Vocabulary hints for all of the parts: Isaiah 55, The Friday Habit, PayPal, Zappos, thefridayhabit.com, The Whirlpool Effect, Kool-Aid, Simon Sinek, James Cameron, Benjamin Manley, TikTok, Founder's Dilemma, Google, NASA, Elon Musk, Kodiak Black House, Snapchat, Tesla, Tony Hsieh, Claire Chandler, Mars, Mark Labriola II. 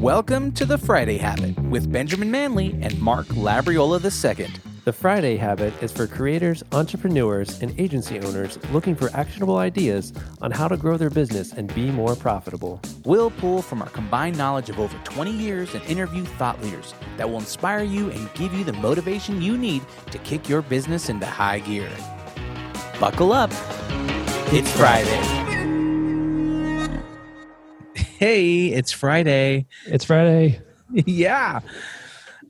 Welcome to The Friday Habit with Benjamin Manley and Mark Labriola II. The Friday Habit is for creators, entrepreneurs, and agency owners looking for actionable ideas on how to grow their business and be more profitable. We'll pull from our combined knowledge of over 20 years and interview thought leaders that will inspire you and give you the motivation you need to kick your business into high gear. Buckle up. It's Friday. Hey, it's Friday. It's Friday. Yeah.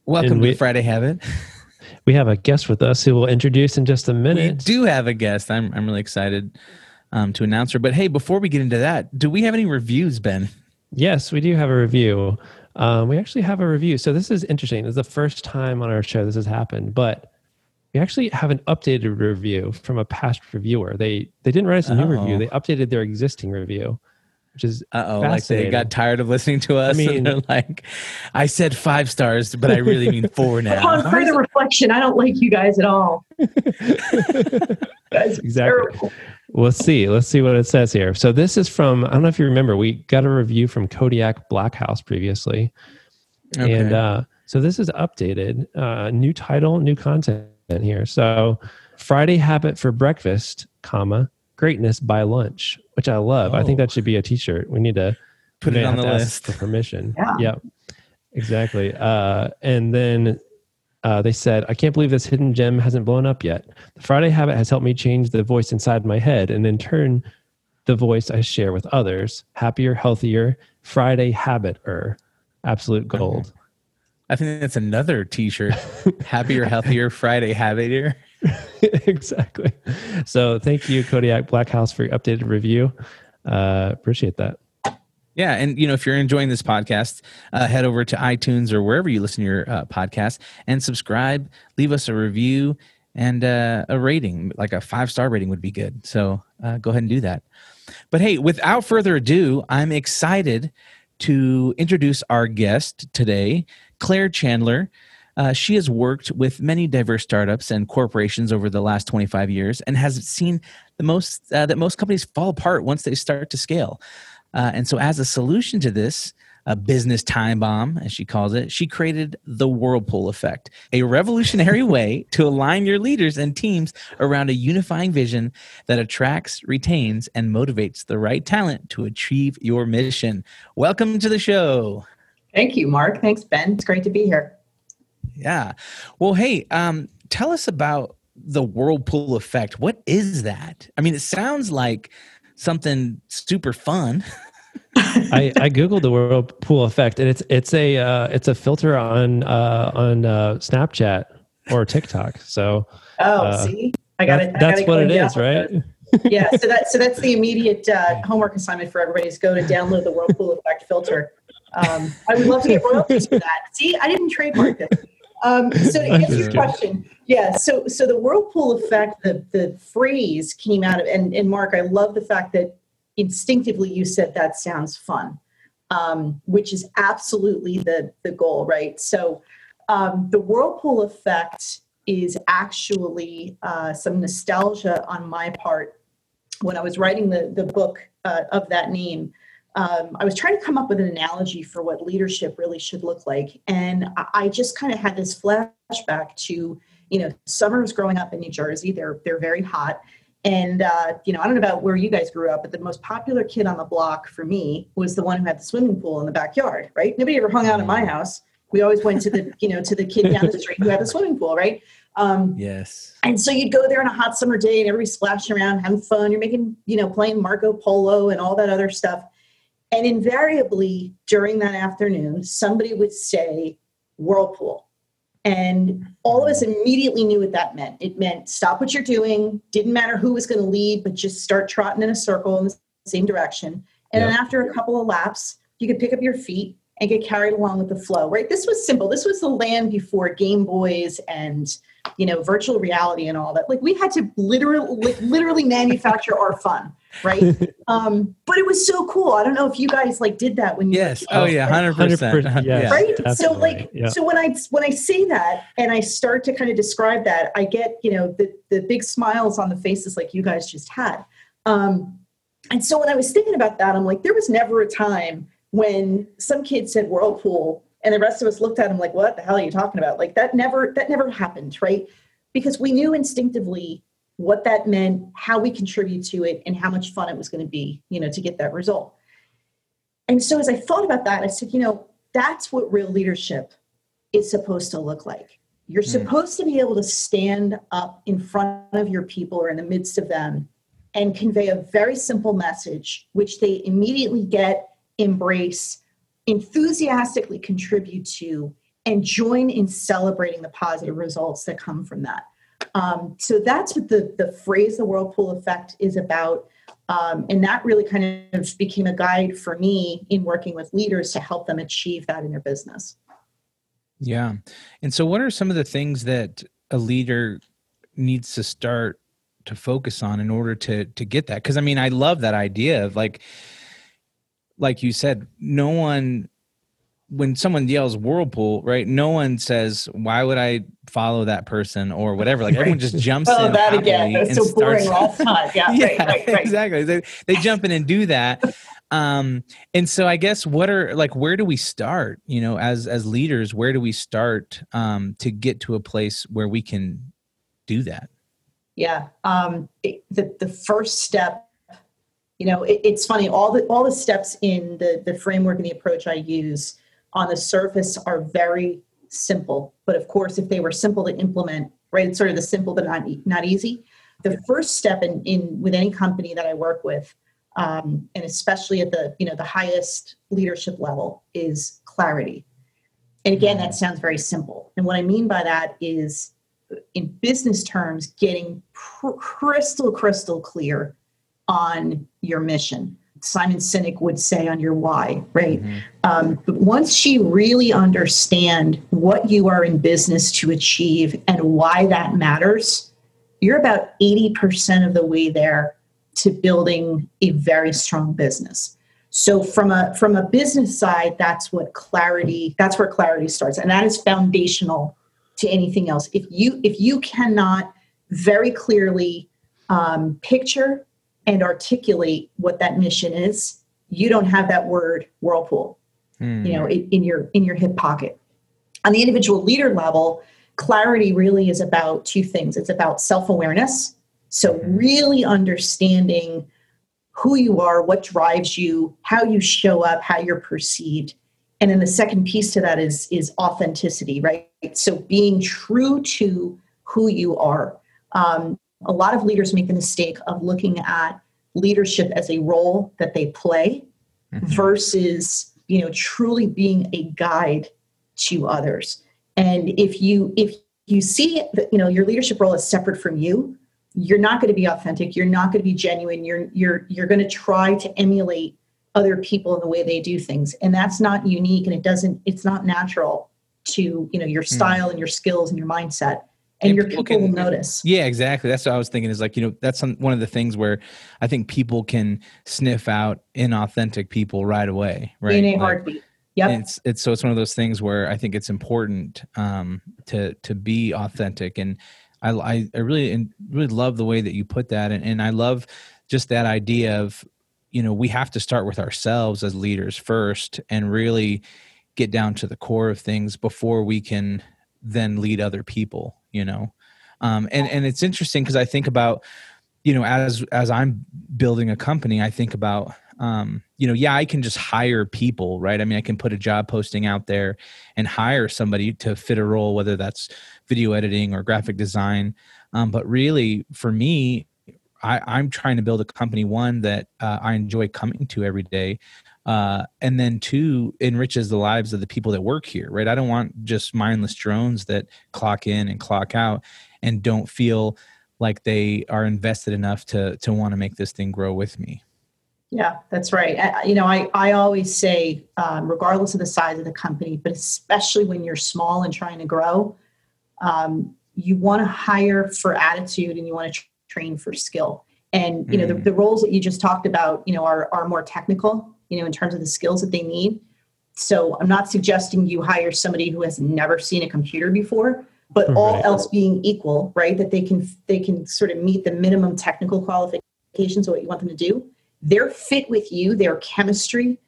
Welcome to The Friday Habit. We have a guest with us who we'll introduce in just a minute. We do have a guest. I'm really excited to announce her. But hey, before we get into that, do we have any reviews, Ben? Yes, we do have a review. We actually have a review. So this is interesting. This is the first time on our show this has happened. But we actually have an updated review from a past reviewer. They didn't write us a new review. They updated their existing review, which is fascinating. Like they got tired of listening to us. I mean, and they're like, I said 5 stars, but I really mean 4 now. Upon further reflection, I don't like you guys at all. That's exactly. Terrible. We'll see. Let's see what it says here. So this is from, I don't know if you remember, we got a review from Kodiak Black House previously. Okay. And so this is updated. New title, new content here. So Friday Habit for Breakfast, comma, Greatness by Lunch, which I love. Oh. I think that should be a t-shirt. We need to put it on the list for permission. Yeah. Yep. Exactly. And then they said, I can't believe this hidden gem hasn't blown up yet. The Friday Habit has helped me change the voice inside my head. And in turn, the voice I share with others, happier, healthier, Friday Habiter, absolute gold. Okay. I think that's another t-shirt, happier, healthier, Friday Habiter. Exactly. So thank you, Kodiak Black House, for your updated review. Appreciate that. Yeah. And, you know, if you're enjoying this podcast, head over to iTunes or wherever you listen to your podcast and subscribe, leave us a review and a rating, like a 5-star rating would be good. So go ahead and do that. But hey, without further ado, I'm excited to introduce our guest today, Claire Chandler. She has worked with many diverse startups and corporations over the last 25 years and has seen that most companies fall apart once they start to scale. And so as a solution to this, a business time bomb, as she calls it, she created the Whirlpool Effect, a revolutionary way to align your leaders and teams around a unifying vision that attracts, retains, and motivates the right talent to achieve your mission. Welcome to the show. Thank you, Mark. Thanks, Ben. It's great to be here. Yeah. Well, hey, tell us about the Whirlpool Effect. What is that? I mean, it sounds like something super fun. I Googled the Whirlpool Effect, and it's a filter on Snapchat or TikTok. So see, I got it. That's what it is, right? Yeah. So that's the immediate homework assignment for everybody is go to download the Whirlpool Effect filter. I would love to get royalties for that. See, I didn't trademark it. So to answer your question, yeah, so the Whirlpool Effect, the phrase came out of, and Mark, I love the fact that instinctively you said that sounds fun, which is absolutely the goal, right? So the Whirlpool Effect is actually some nostalgia on my part. When I was writing the book of that name, I was trying to come up with an analogy for what leadership really should look like. And I just kind of had this flashback to, you know, summers growing up in New Jersey, they're very hot. And, you know, I don't know about where you guys grew up, but the most popular kid on the block for me was the one who had the swimming pool in the backyard, right? Nobody ever hung out in my house. We always went to the, you know, to the kid down the street who had the swimming pool, right? Yes. And so you'd go there on a hot summer day and everybody's splashing around, having fun. You're making, you know, playing Marco Polo and all that other stuff. And invariably during that afternoon, somebody would say Whirlpool. And all of us immediately knew what that meant. It meant stop what you're doing. Didn't matter who was going to lead, but just start trotting in a circle in the same direction. And then after a couple of laps, you could pick up your feet and get carried along with the flow, right? This was simple. This was the land before Game Boys and, you know, virtual reality and all that. Like we had to literally manufacture our fun, right? But it was so cool. I don't know if you guys like did that when you. Yes. Were, 100%. Yes, right. Definitely. So like, so when I say that and I start to kind of describe that, I get, you know, the big smiles on the faces like you guys just had. And so when I was thinking about that, I'm like, there was never a time when some kid said whirlpool and the rest of us looked at him like, what the hell are you talking about? Like that never happened, right? Because we knew instinctively what that meant, how we contribute to it, and how much fun it was going to be, to get that result. And so as I thought about that, I said, that's what real leadership is supposed to look like. You're supposed to be able to stand up in front of your people or in the midst of them and convey a very simple message, which they immediately get, embrace, enthusiastically contribute to, and join in celebrating the positive results that come from that. So that's what the phrase, the Whirlpool Effect, is about. And that really kind of became a guide for me in working with leaders to help them achieve that in their business. Yeah. And so what are some of the things that a leader needs to start to focus on in order to get that? Because I love that idea of like you said, no one, when someone yells whirlpool, right? No one says, why would I follow that person or whatever? Like everyone just jumps in. Oh, that again. That's so boring last time. Yeah, yeah, right. Exactly. They jump in and do that. And so I guess where do we start, as leaders, where do we start, to get to a place where we can do that? Yeah. The first step, it's funny, all the steps in the framework and the approach I use on the surface are very simple, but of course, if they were simple to implement, right, it's sort of the simple, but not easy. The first step in with any company that I work with, and especially at the highest leadership level, is clarity. And again, that sounds very simple. And what I mean by that is, in business terms, getting crystal clear on your mission. Simon Sinek would say on your why, right? Mm-hmm. But once you really understand what you are in business to achieve and why that matters, you're about 80% of the way there to building a very strong business. So from a business side, that's where clarity starts. And that is foundational to anything else. If you cannot very clearly picture and articulate what that mission is, you don't have that word whirlpool, in your hip pocket. On the individual leader level, clarity really is about two things. It's about self-awareness. So really understanding who you are, what drives you, how you show up, how you're perceived. And then the second piece to that is authenticity, right? So being true to who you are. A lot of leaders make the mistake of looking at leadership as a role that they play versus, truly being a guide to others. And if you see that, your leadership role is separate from you, you're not going to be authentic. You're not going to be genuine. You're going to try to emulate other people in the way they do things. And that's not unique. And it's not natural to, your style and your skills and your mindset. And your people will notice. Yeah, exactly. That's what I was thinking is that's one of the things where I think people can sniff out inauthentic people right away. Right. In a heartbeat. Yep. And it's one of those things where I think it's important to be authentic. And I really love the way that you put that. And I love just that idea of, we have to start with ourselves as leaders first and really get down to the core of things before we can then lead other people. And it's interesting because I think about, as I'm building a company, I think about, I can just hire people, right? I can put a job posting out there and hire somebody to fit a role, whether that's video editing or graphic design. But really for me, I'm trying to build a company, one that I enjoy coming to every day. And then two, enriches the lives of the people that work here, right? I don't want just mindless drones that clock in and clock out and don't feel like they are invested enough to want to make this thing grow with me. Yeah, that's right. I always say, regardless of the size of the company, but especially when you're small and trying to grow, you want to hire for attitude and you want to train for skill. And, the roles that you just talked about, are more technical, in terms of the skills that they need. So I'm not suggesting you hire somebody who has never seen a computer before, but all else being equal, right, that they can sort of meet the minimum technical qualifications of what you want them to do. Their fit with you, their chemistry,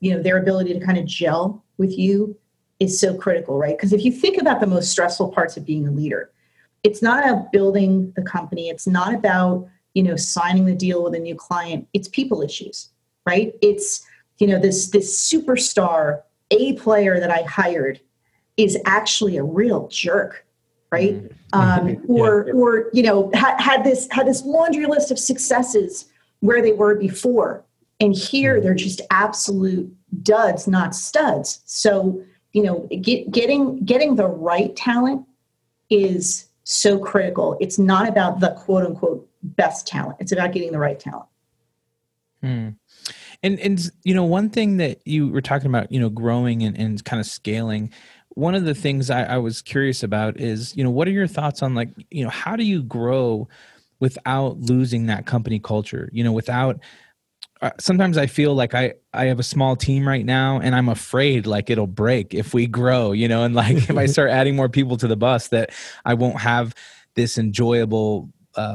their ability to kind of gel with you is so critical, right? Because if you think about the most stressful parts of being a leader, it's not about building the company. It's not about, signing the deal with a new client. It's people issues, right? It's, this superstar A player that I hired is actually a real jerk, right? Had this laundry list of successes where they were before, and here they're just absolute duds, not studs. So, getting the right talent is so critical. It's not about the quote unquote best talent. It's about getting the right talent. Mm. And one thing that you were talking about, growing and kind of scaling, one of the things I was curious about is, what are your thoughts on how do you grow without losing that company culture? Without, sometimes I feel like I have a small team right now and I'm afraid it'll break if we grow, if I start adding more people to the bus, that I won't have this enjoyable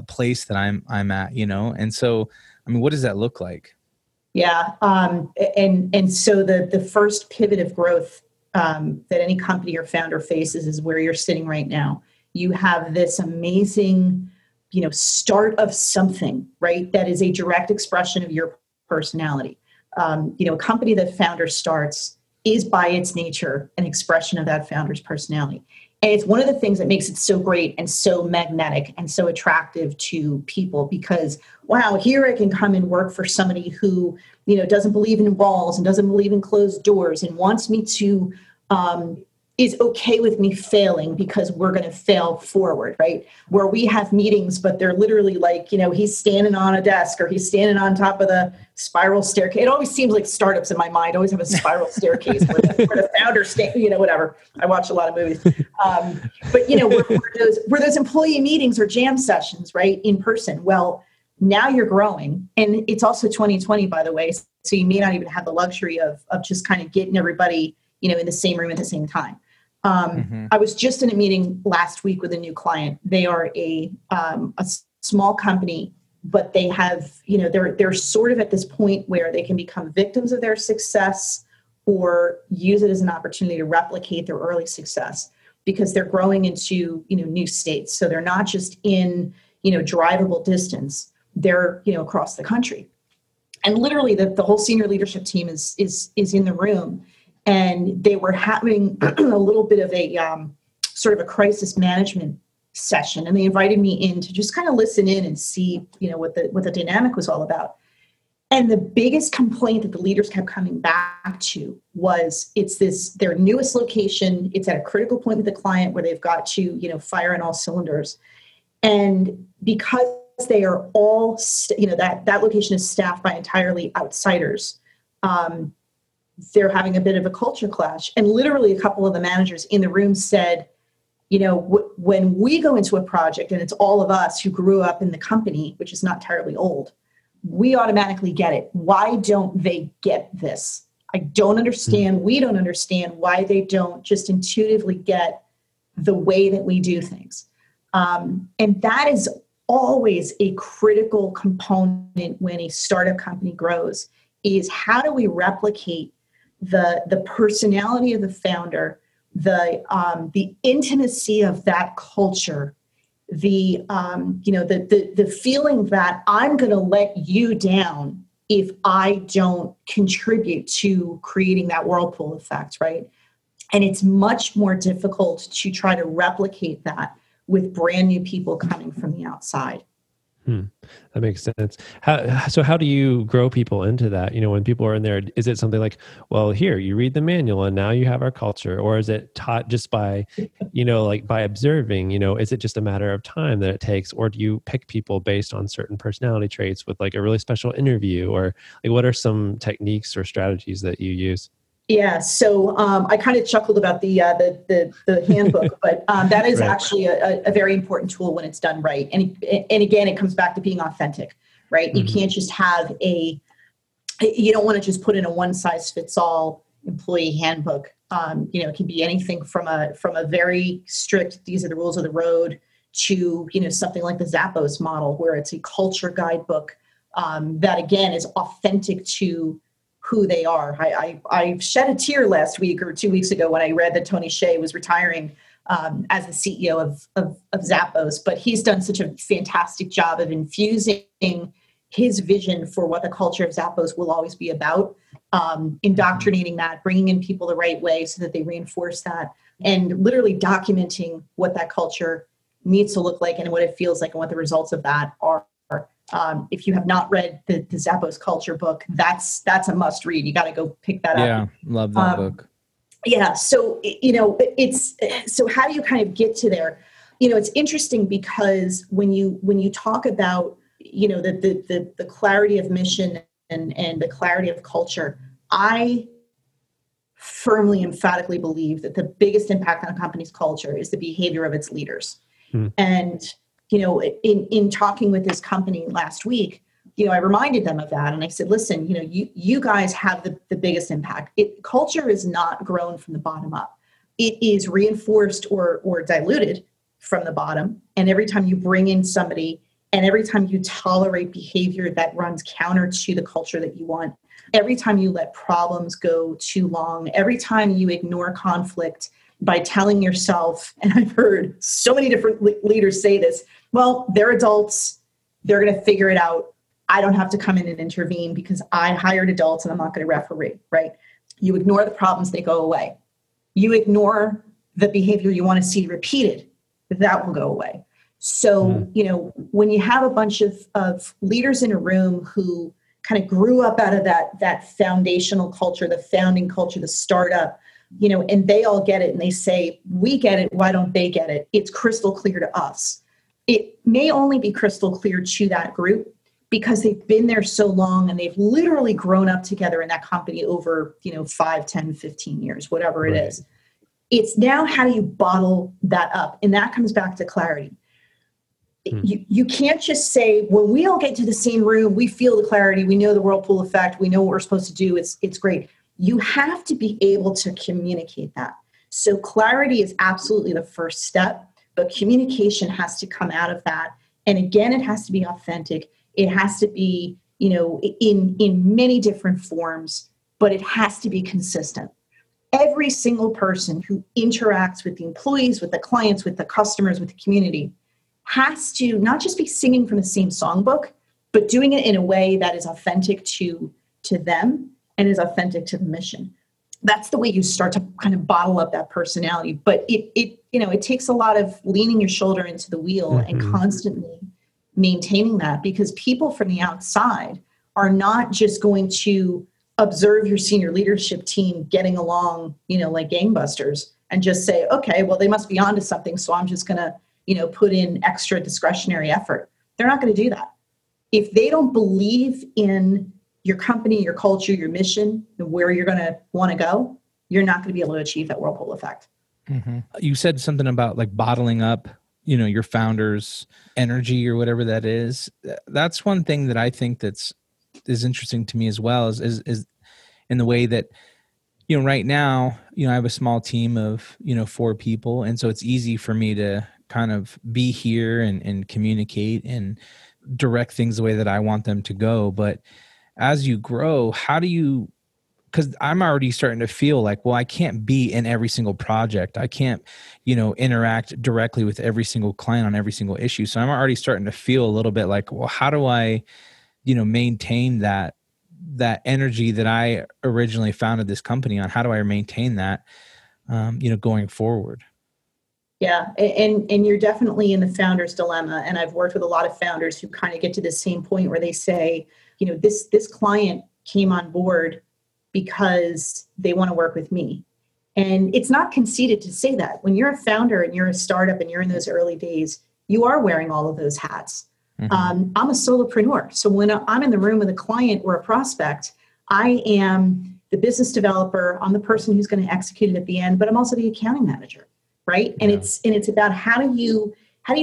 place that I'm at, And so, what does that look like? Yeah. And so the first pivot of growth that any company or founder faces is where you're sitting right now. You have this amazing, start of something, right? That is a direct expression of your personality. A company that founder starts is by its nature an expression of that founder's personality. And it's one of the things that makes it so great and so magnetic and so attractive to people, because, wow, here I can come and work for somebody who, doesn't believe in walls and doesn't believe in closed doors and wants me to, is okay with me failing because we're going to fail forward, right? Where we have meetings, but they're literally he's standing on a desk or he's standing on top of the spiral staircase. It always seems like startups in my mind always have a spiral staircase where the founder stands, whatever. I watch a lot of movies. But those employee meetings or jam sessions, right, in person. Well, now you're growing. And it's also 2020, by the way. So you may not even have the luxury of just kind of getting everybody, in the same room at the same time. I was just in a meeting last week with a new client. They are a small company, but they have, they're sort of at this point where they can become victims of their success or use it as an opportunity to replicate their early success, because they're growing into, new states. So they're not just in, drivable distance. They're, across the country. And literally the whole senior leadership team is in the room. And they were having a little bit of a sort of a crisis management session. And they invited me in to just kind of listen in and see, what the dynamic was all about. And the biggest complaint that the leaders kept coming back to was their newest location. It's at a critical point with the client where they've got to, fire on all cylinders. And because they are all, that location is staffed by entirely outsiders, they're having a bit of a culture clash. And literally a couple of the managers in the room said, when we go into a project and it's all of us who grew up in the company, which is not terribly old, we automatically get it. Why don't they get this? I don't understand. We don't understand why they don't just intuitively get the way that we do things. And that is always a critical component when a startup company grows, is how do we replicate the personality of the founder, the intimacy of that culture, the feeling that I'm going to let you down if I don't contribute to creating that whirlpool effect, right? And it's much more difficult to try to replicate that with brand new people coming from the outside. That makes sense. How do you grow people into that? When people are in there, is it something like, well, here, you read the manual and now you have our culture? Or is it taught just by, by observing? Is it just a matter of time that it takes? Or do you pick people based on certain personality traits with a really special interview? Or what are some techniques or strategies that you use? Yeah, so I kind of chuckled about the handbook, but that is right. Actually a very important tool when it's done right. And again, it comes back to being authentic, right? You can't just have you don't want to just put in a one size fits all employee handbook. It can be anything from a very strict, these are the rules of the road, to something like the Zappos model, where it's a culture guidebook that again is authentic to who they are. I shed a tear last week or 2 weeks ago when I read that Tony Hsieh was retiring as the CEO of Zappos, but he's done such a fantastic job of infusing his vision for what the culture of Zappos will always be about, indoctrinating that, bringing in people the right way so that they reinforce that, and literally documenting what that culture needs to look like and what it feels like and what the results of that are. If you have not read the Zappos culture book, that's a must read. You got to go pick that up. Yeah, love that book. Yeah. So, so how do you kind of get to there? You know, it's interesting because when you talk about, you know, the clarity of mission and the clarity of culture, I firmly, emphatically believe that the biggest impact on a company's culture is the behavior of its leaders. Hmm. And, you know, in talking with this company last week, you know, I reminded them of that. And I said, listen, you know, you guys have the biggest impact. Culture is not grown from the bottom up. It is reinforced or diluted from the bottom. And every time you bring in somebody and every time you tolerate behavior that runs counter to the culture that you want, every time you let problems go too long, every time you ignore conflict by telling yourself, and I've heard so many different leaders say this, well, they're adults, they're going to figure it out. I don't have to come in and intervene because I hired adults and I'm not going to referee, right? You ignore the problems, they go away. You ignore the behavior you want to see repeated, that will go away. So, you know, when you have a bunch of leaders in a room who kind of grew up out of that foundational culture, the founding culture, the startup, you know, and they all get it and they say, we get it, why don't they get it? It's crystal clear to us. It may only be crystal clear to that group because they've been there so long and they've literally grown up together in that company over, you know, 5, 10, 15 years, whatever it is. It's now how do you bottle that up? And that comes back to clarity. You can't just say, when we all get to the same room, we feel the clarity, we know the whirlpool effect, we know what we're supposed to do, it's great. You have to be able to communicate that. So clarity is absolutely the first step, but communication has to come out of that. And again, it has to be authentic. It has to be, you know, in many different forms, but it has to be consistent. Every single person who interacts with the employees, with the clients, with the customers, with the community has to not just be singing from the same songbook, but doing it in a way that is authentic to them and is authentic to the mission. That's the way you start to kind of bottle up that personality. But it you know, it takes a lot of leaning your shoulder into the wheel and constantly maintaining that, because people from the outside are not just going to observe your senior leadership team getting along, you know, like gangbusters and just say, okay, well, they must be onto something, so I'm just going to, you know, put in extra discretionary effort. They're not going to do that. If they don't believe in your company, your culture, your mission, and where you're going to want to go, you're not going to be able to achieve that whirlpool effect. Mm-hmm. You said something about like bottling up, you know, your founder's energy or whatever that is. That's one thing that I think is interesting to me as well is in the way that, you know, right now, you know, I have a small team of, you know, 4 people. And so it's easy for me to kind of be here and communicate and direct things the way that I want them to go. But as you grow, how do you, because I'm already starting to feel like, well, I can't be in every single project. I can't, you know, interact directly with every single client on every single issue. So I'm already starting to feel a little bit like, well, how do I, you know, maintain that energy that I originally founded this company on? How do I maintain that, you know, going forward? Yeah. And you're definitely in the founder's dilemma. And I've worked with a lot of founders who kind of get to the same point where they say, you know, this client came on board because they want to work with me. And it's not conceited to say that. When you're a founder and you're a startup and you're in those early days, you are wearing all of those hats. Mm-hmm. I'm a solopreneur. So when I'm in the room with a client or a prospect, I am the business developer. I'm the person who's going to execute it at the end, but I'm also the accounting manager. Right. And yeah. It's about how do you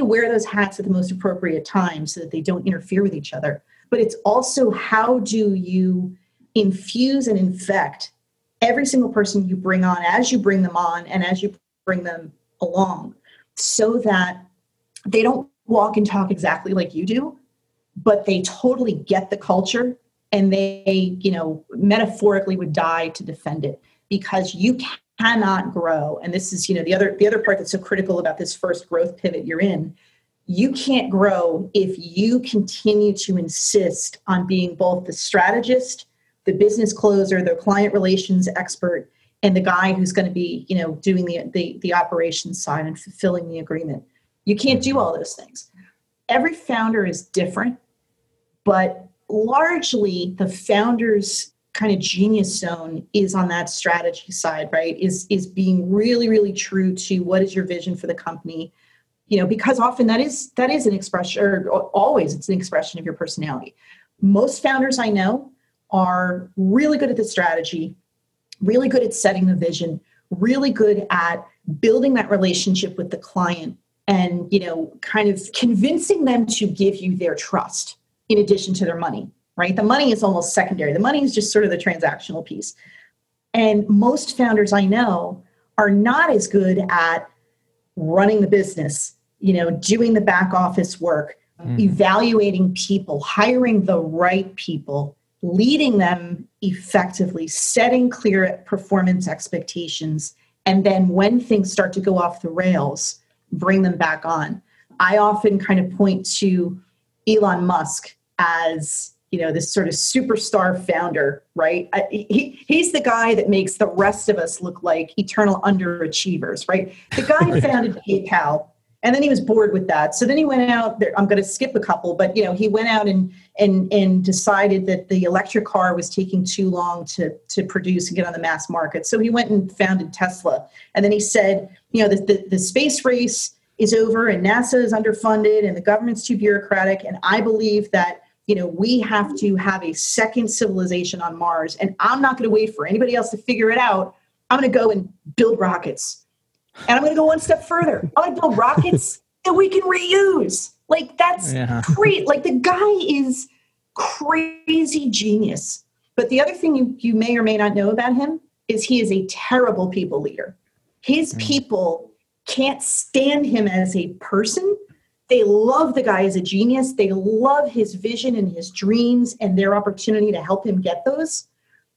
wear those hats at the most appropriate time so that they don't interfere with each other. But it's also how do you infuse and infect every single person you bring on as you bring them on and as you bring them along so that they don't walk and talk exactly like you do, but they totally get the culture and they, you know, metaphorically would die to defend it, because you cannot grow. And this is, you know, the other part that's so critical about this first growth pivot you're in. You can't grow if you continue to insist on being both the strategist, the business closer, the client relations expert, and the guy who's going to be, you know, doing the operations side and fulfilling the agreement. You can't do all those things. Every founder is different, but largely the founder's kind of genius zone is on that strategy side, right? Is being really, really true to what is your vision for the company. You know, because often that is an expression, or always it's an expression of your personality. Most founders I know are really good at the strategy, really good at setting the vision, really good at building that relationship with the client and, you know, kind of convincing them to give you their trust in addition to their money, right? The money is almost secondary. The money is just sort of the transactional piece. And most founders I know are not as good at running the business, you know, doing the back office work, evaluating people, hiring the right people, leading them effectively, setting clear performance expectations, and then when things start to go off the rails, bring them back on. I often kind of point to Elon Musk as, you know, this sort of superstar founder, right? He's the guy that makes the rest of us look like eternal underachievers, right? The guy founded PayPal, and then he was bored with that. So then he went out there. I'm going to skip a couple, but, you know, he went out and decided that the electric car was taking too long to produce and get on the mass market. So he went and founded Tesla. And then he said, you know, the space race is over and NASA is underfunded and the government's too bureaucratic. And I believe that, you know, we have to have a second civilization on Mars, and I'm not going to wait for anybody else to figure it out. I'm going to go and build rockets, and I'm going to go one step further. I'm going to build rockets that we can reuse. Like, that's great. Like, the guy is crazy genius. But the other thing you may or may not know about him is he is a terrible people leader. His people can't stand him as a person. They love the guy as a genius. They love his vision and his dreams and their opportunity to help him get those.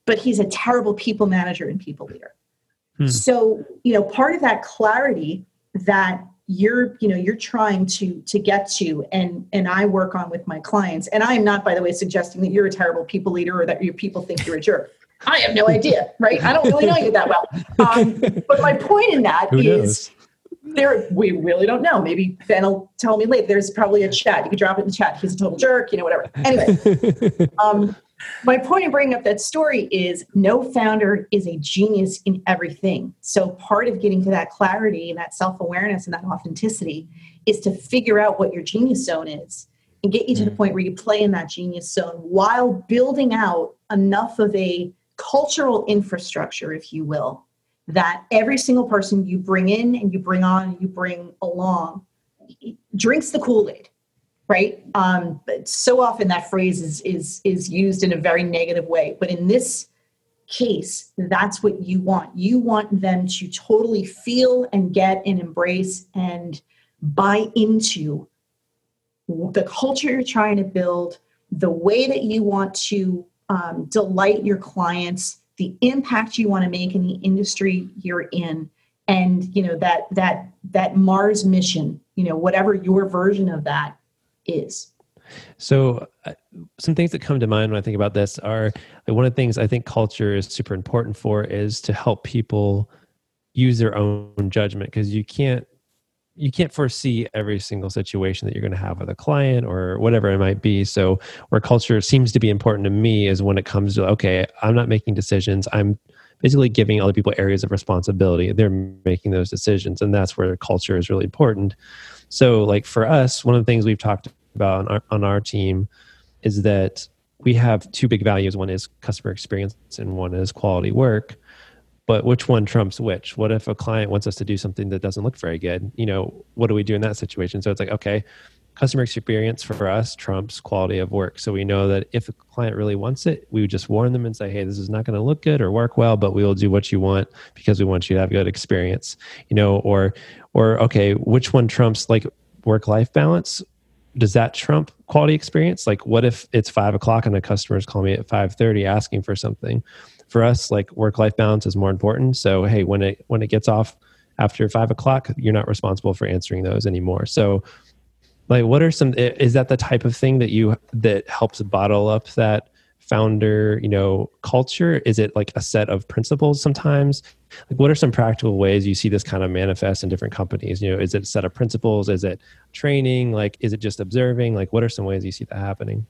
But he's a terrible people manager and people leader. So, you know, part of that clarity that you're trying to get to, and I work on with my clients. And I am not, by the way, suggesting that you're a terrible people leader or that your people think you're a jerk. I have no idea, right? I don't really know you that well. But my point in that is... There, we really don't know. Maybe Ben will tell me later. There's probably a chat. You can drop it in the chat. He's a total jerk, you know, whatever. Anyway, my point in bringing up that story is no founder is a genius in everything. So part of getting to that clarity and that self-awareness and that authenticity is to figure out what your genius zone is and get you to the point where you play in that genius zone while building out enough of a cultural infrastructure, if you will, that every single person you bring in and you bring on and you bring along drinks the Kool-Aid, right? But so often that phrase is used in a very negative way. But in this case, that's what you want. You want them to totally feel and get and embrace and buy into the culture you're trying to build, the way that you want to delight your clients, the impact you want to make in the industry you're in, and, you know, that Mars mission, you know, whatever your version of that is. So some things that come to mind when I think about this are, like, one of the things I think culture is super important for is to help people use their own judgment, because you can't foresee every single situation that you're going to have with a client or whatever it might be. So where culture seems to be important to me is when it comes to, okay, I'm not making decisions. I'm basically giving other people areas of responsibility. They're making those decisions. And that's where culture is really important. So, like, for us, one of the things we've talked about on our team is that we have two big values. One is customer experience and one is quality work. But which one trumps which? What if a client wants us to do something that doesn't look very good? You know, what do we do in that situation? So it's like, okay, customer experience for us trumps quality of work. So we know that if a client really wants it, we would just warn them and say, hey, this is not going to look good or work well, but we will do what you want because we want you to have a good experience, you know, or okay, which one trumps, like, work-life balance? does that trump quality experience? Like, what if it's 5 o'clock and the customers call me at 5:30 asking for something? For us, like, work-life balance is more important. So, hey, when it gets off after 5 o'clock, you're not responsible for answering those anymore. So, like, what are some? Is that the type of thing that helps bottle up that founder, culture? Is it like a set of principles sometimes? Like, what are some practical ways you see this kind of manifest in different companies? Is it a set of principles? Is it training? Like, is it just observing? Like, what are some ways you see that happening?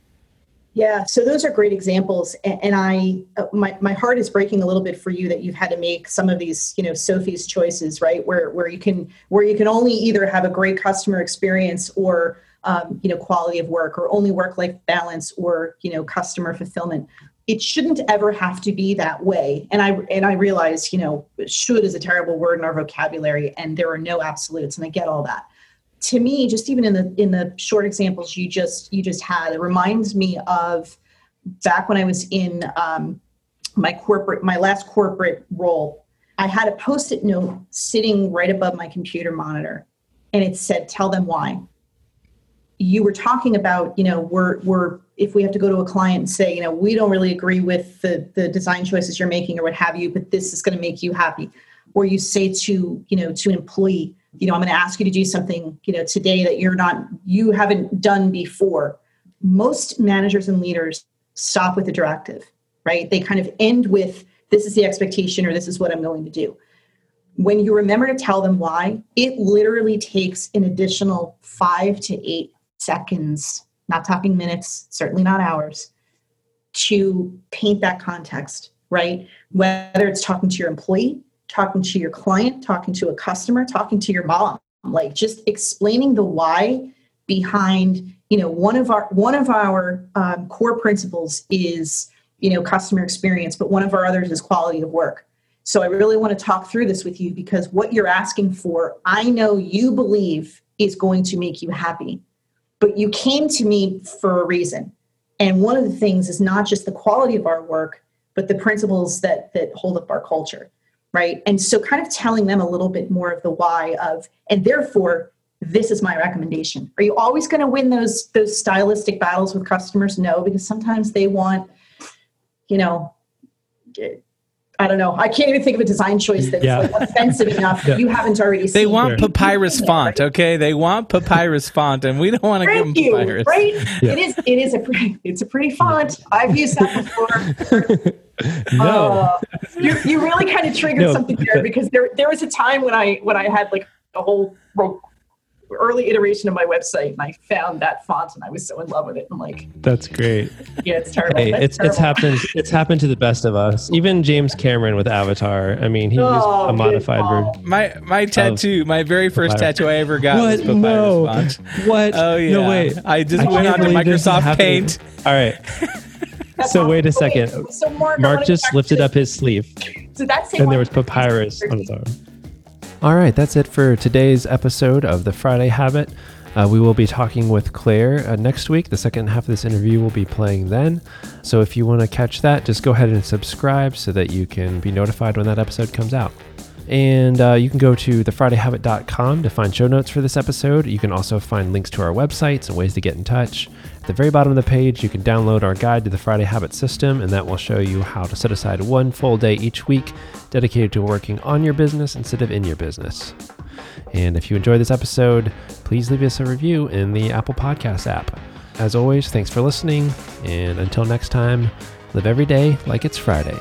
Yeah, so those are great examples, and my heart is breaking a little bit for you that you've had to make some of these, Sophie's choices, right? Where you can only either have a great customer experience or quality of work, or only work-life balance, or customer fulfillment. It shouldn't ever have to be that way. And I realize should is a terrible word in our vocabulary, and there are no absolutes, and I get all that. To me, just even in the short examples you just had, it reminds me of back when I was in my last corporate role. I had a Post-it note sitting right above my computer monitor, and it said, "Tell them why." You were talking about, we're if we have to go to a client and say, we don't really agree with the design choices you're making or what have you, but this is going to make you happy. Or you say to an employee, I'm going to ask you to do something, today that you haven't done before. Most managers and leaders stop with the directive, right? They kind of end with, this is the expectation, or this is what I'm going to do. When you remember to tell them why, it literally takes an additional 5 to 8 seconds, not talking minutes, certainly not hours, to paint that context, right? Whether it's talking to your employee, talking to your client, talking to a customer, talking to your mom, like, just explaining the why behind, one of our core principles is, customer experience, but one of our others is quality of work. So I really want to talk through this with you, because what you're asking for, I know you believe is going to make you happy, but you came to me for a reason. And one of the things is not just the quality of our work, but the principles that hold up our culture. Right. And so kind of telling them a little bit more of the why of, and therefore, this is my recommendation. Are you always going to win those stylistic battles with customers? No, because sometimes they want, I don't know. I can't even think of a design choice that's offensive enough that you haven't already seen. They want papyrus font, okay? They want papyrus font, and we don't want to give them papyrus. Right? Yeah. It's a pretty font. I've used that before. No. You really kind of triggered something there, because there was a time when I had like a whole early iteration of my website, and I found that font, and I was so in love with it. I'm like, that's great. Yeah, it's terrible. Hey, terrible. It's happened to the best of us. Even James Cameron with Avatar. I mean, he used a modified version. My tattoo, my very first tattoo I ever got was papyrus font. What? Oh yeah. No way. I just went on to Microsoft Paint. All right. So wait a second. Okay. So Mark just lifted up his sleeve. So that's and there was papyrus on his arm. All right, that's it for today's episode of The Friday Habit. We will be talking with Claire next week. The second half of this interview will be playing then. So if you want to catch that, just go ahead and subscribe so that you can be notified when that episode comes out. And you can go to thefridayhabit.com to find show notes for this episode. You can also find links to our websites and ways to get in touch. At the very bottom of the page, you can download our guide to the Friday Habit system, and that will show you how to set aside one full day each week dedicated to working on your business instead of in your business. And if you enjoyed this episode, please leave us a review in the Apple Podcast app. As always, thanks for listening, and until next time, live every day like it's Friday.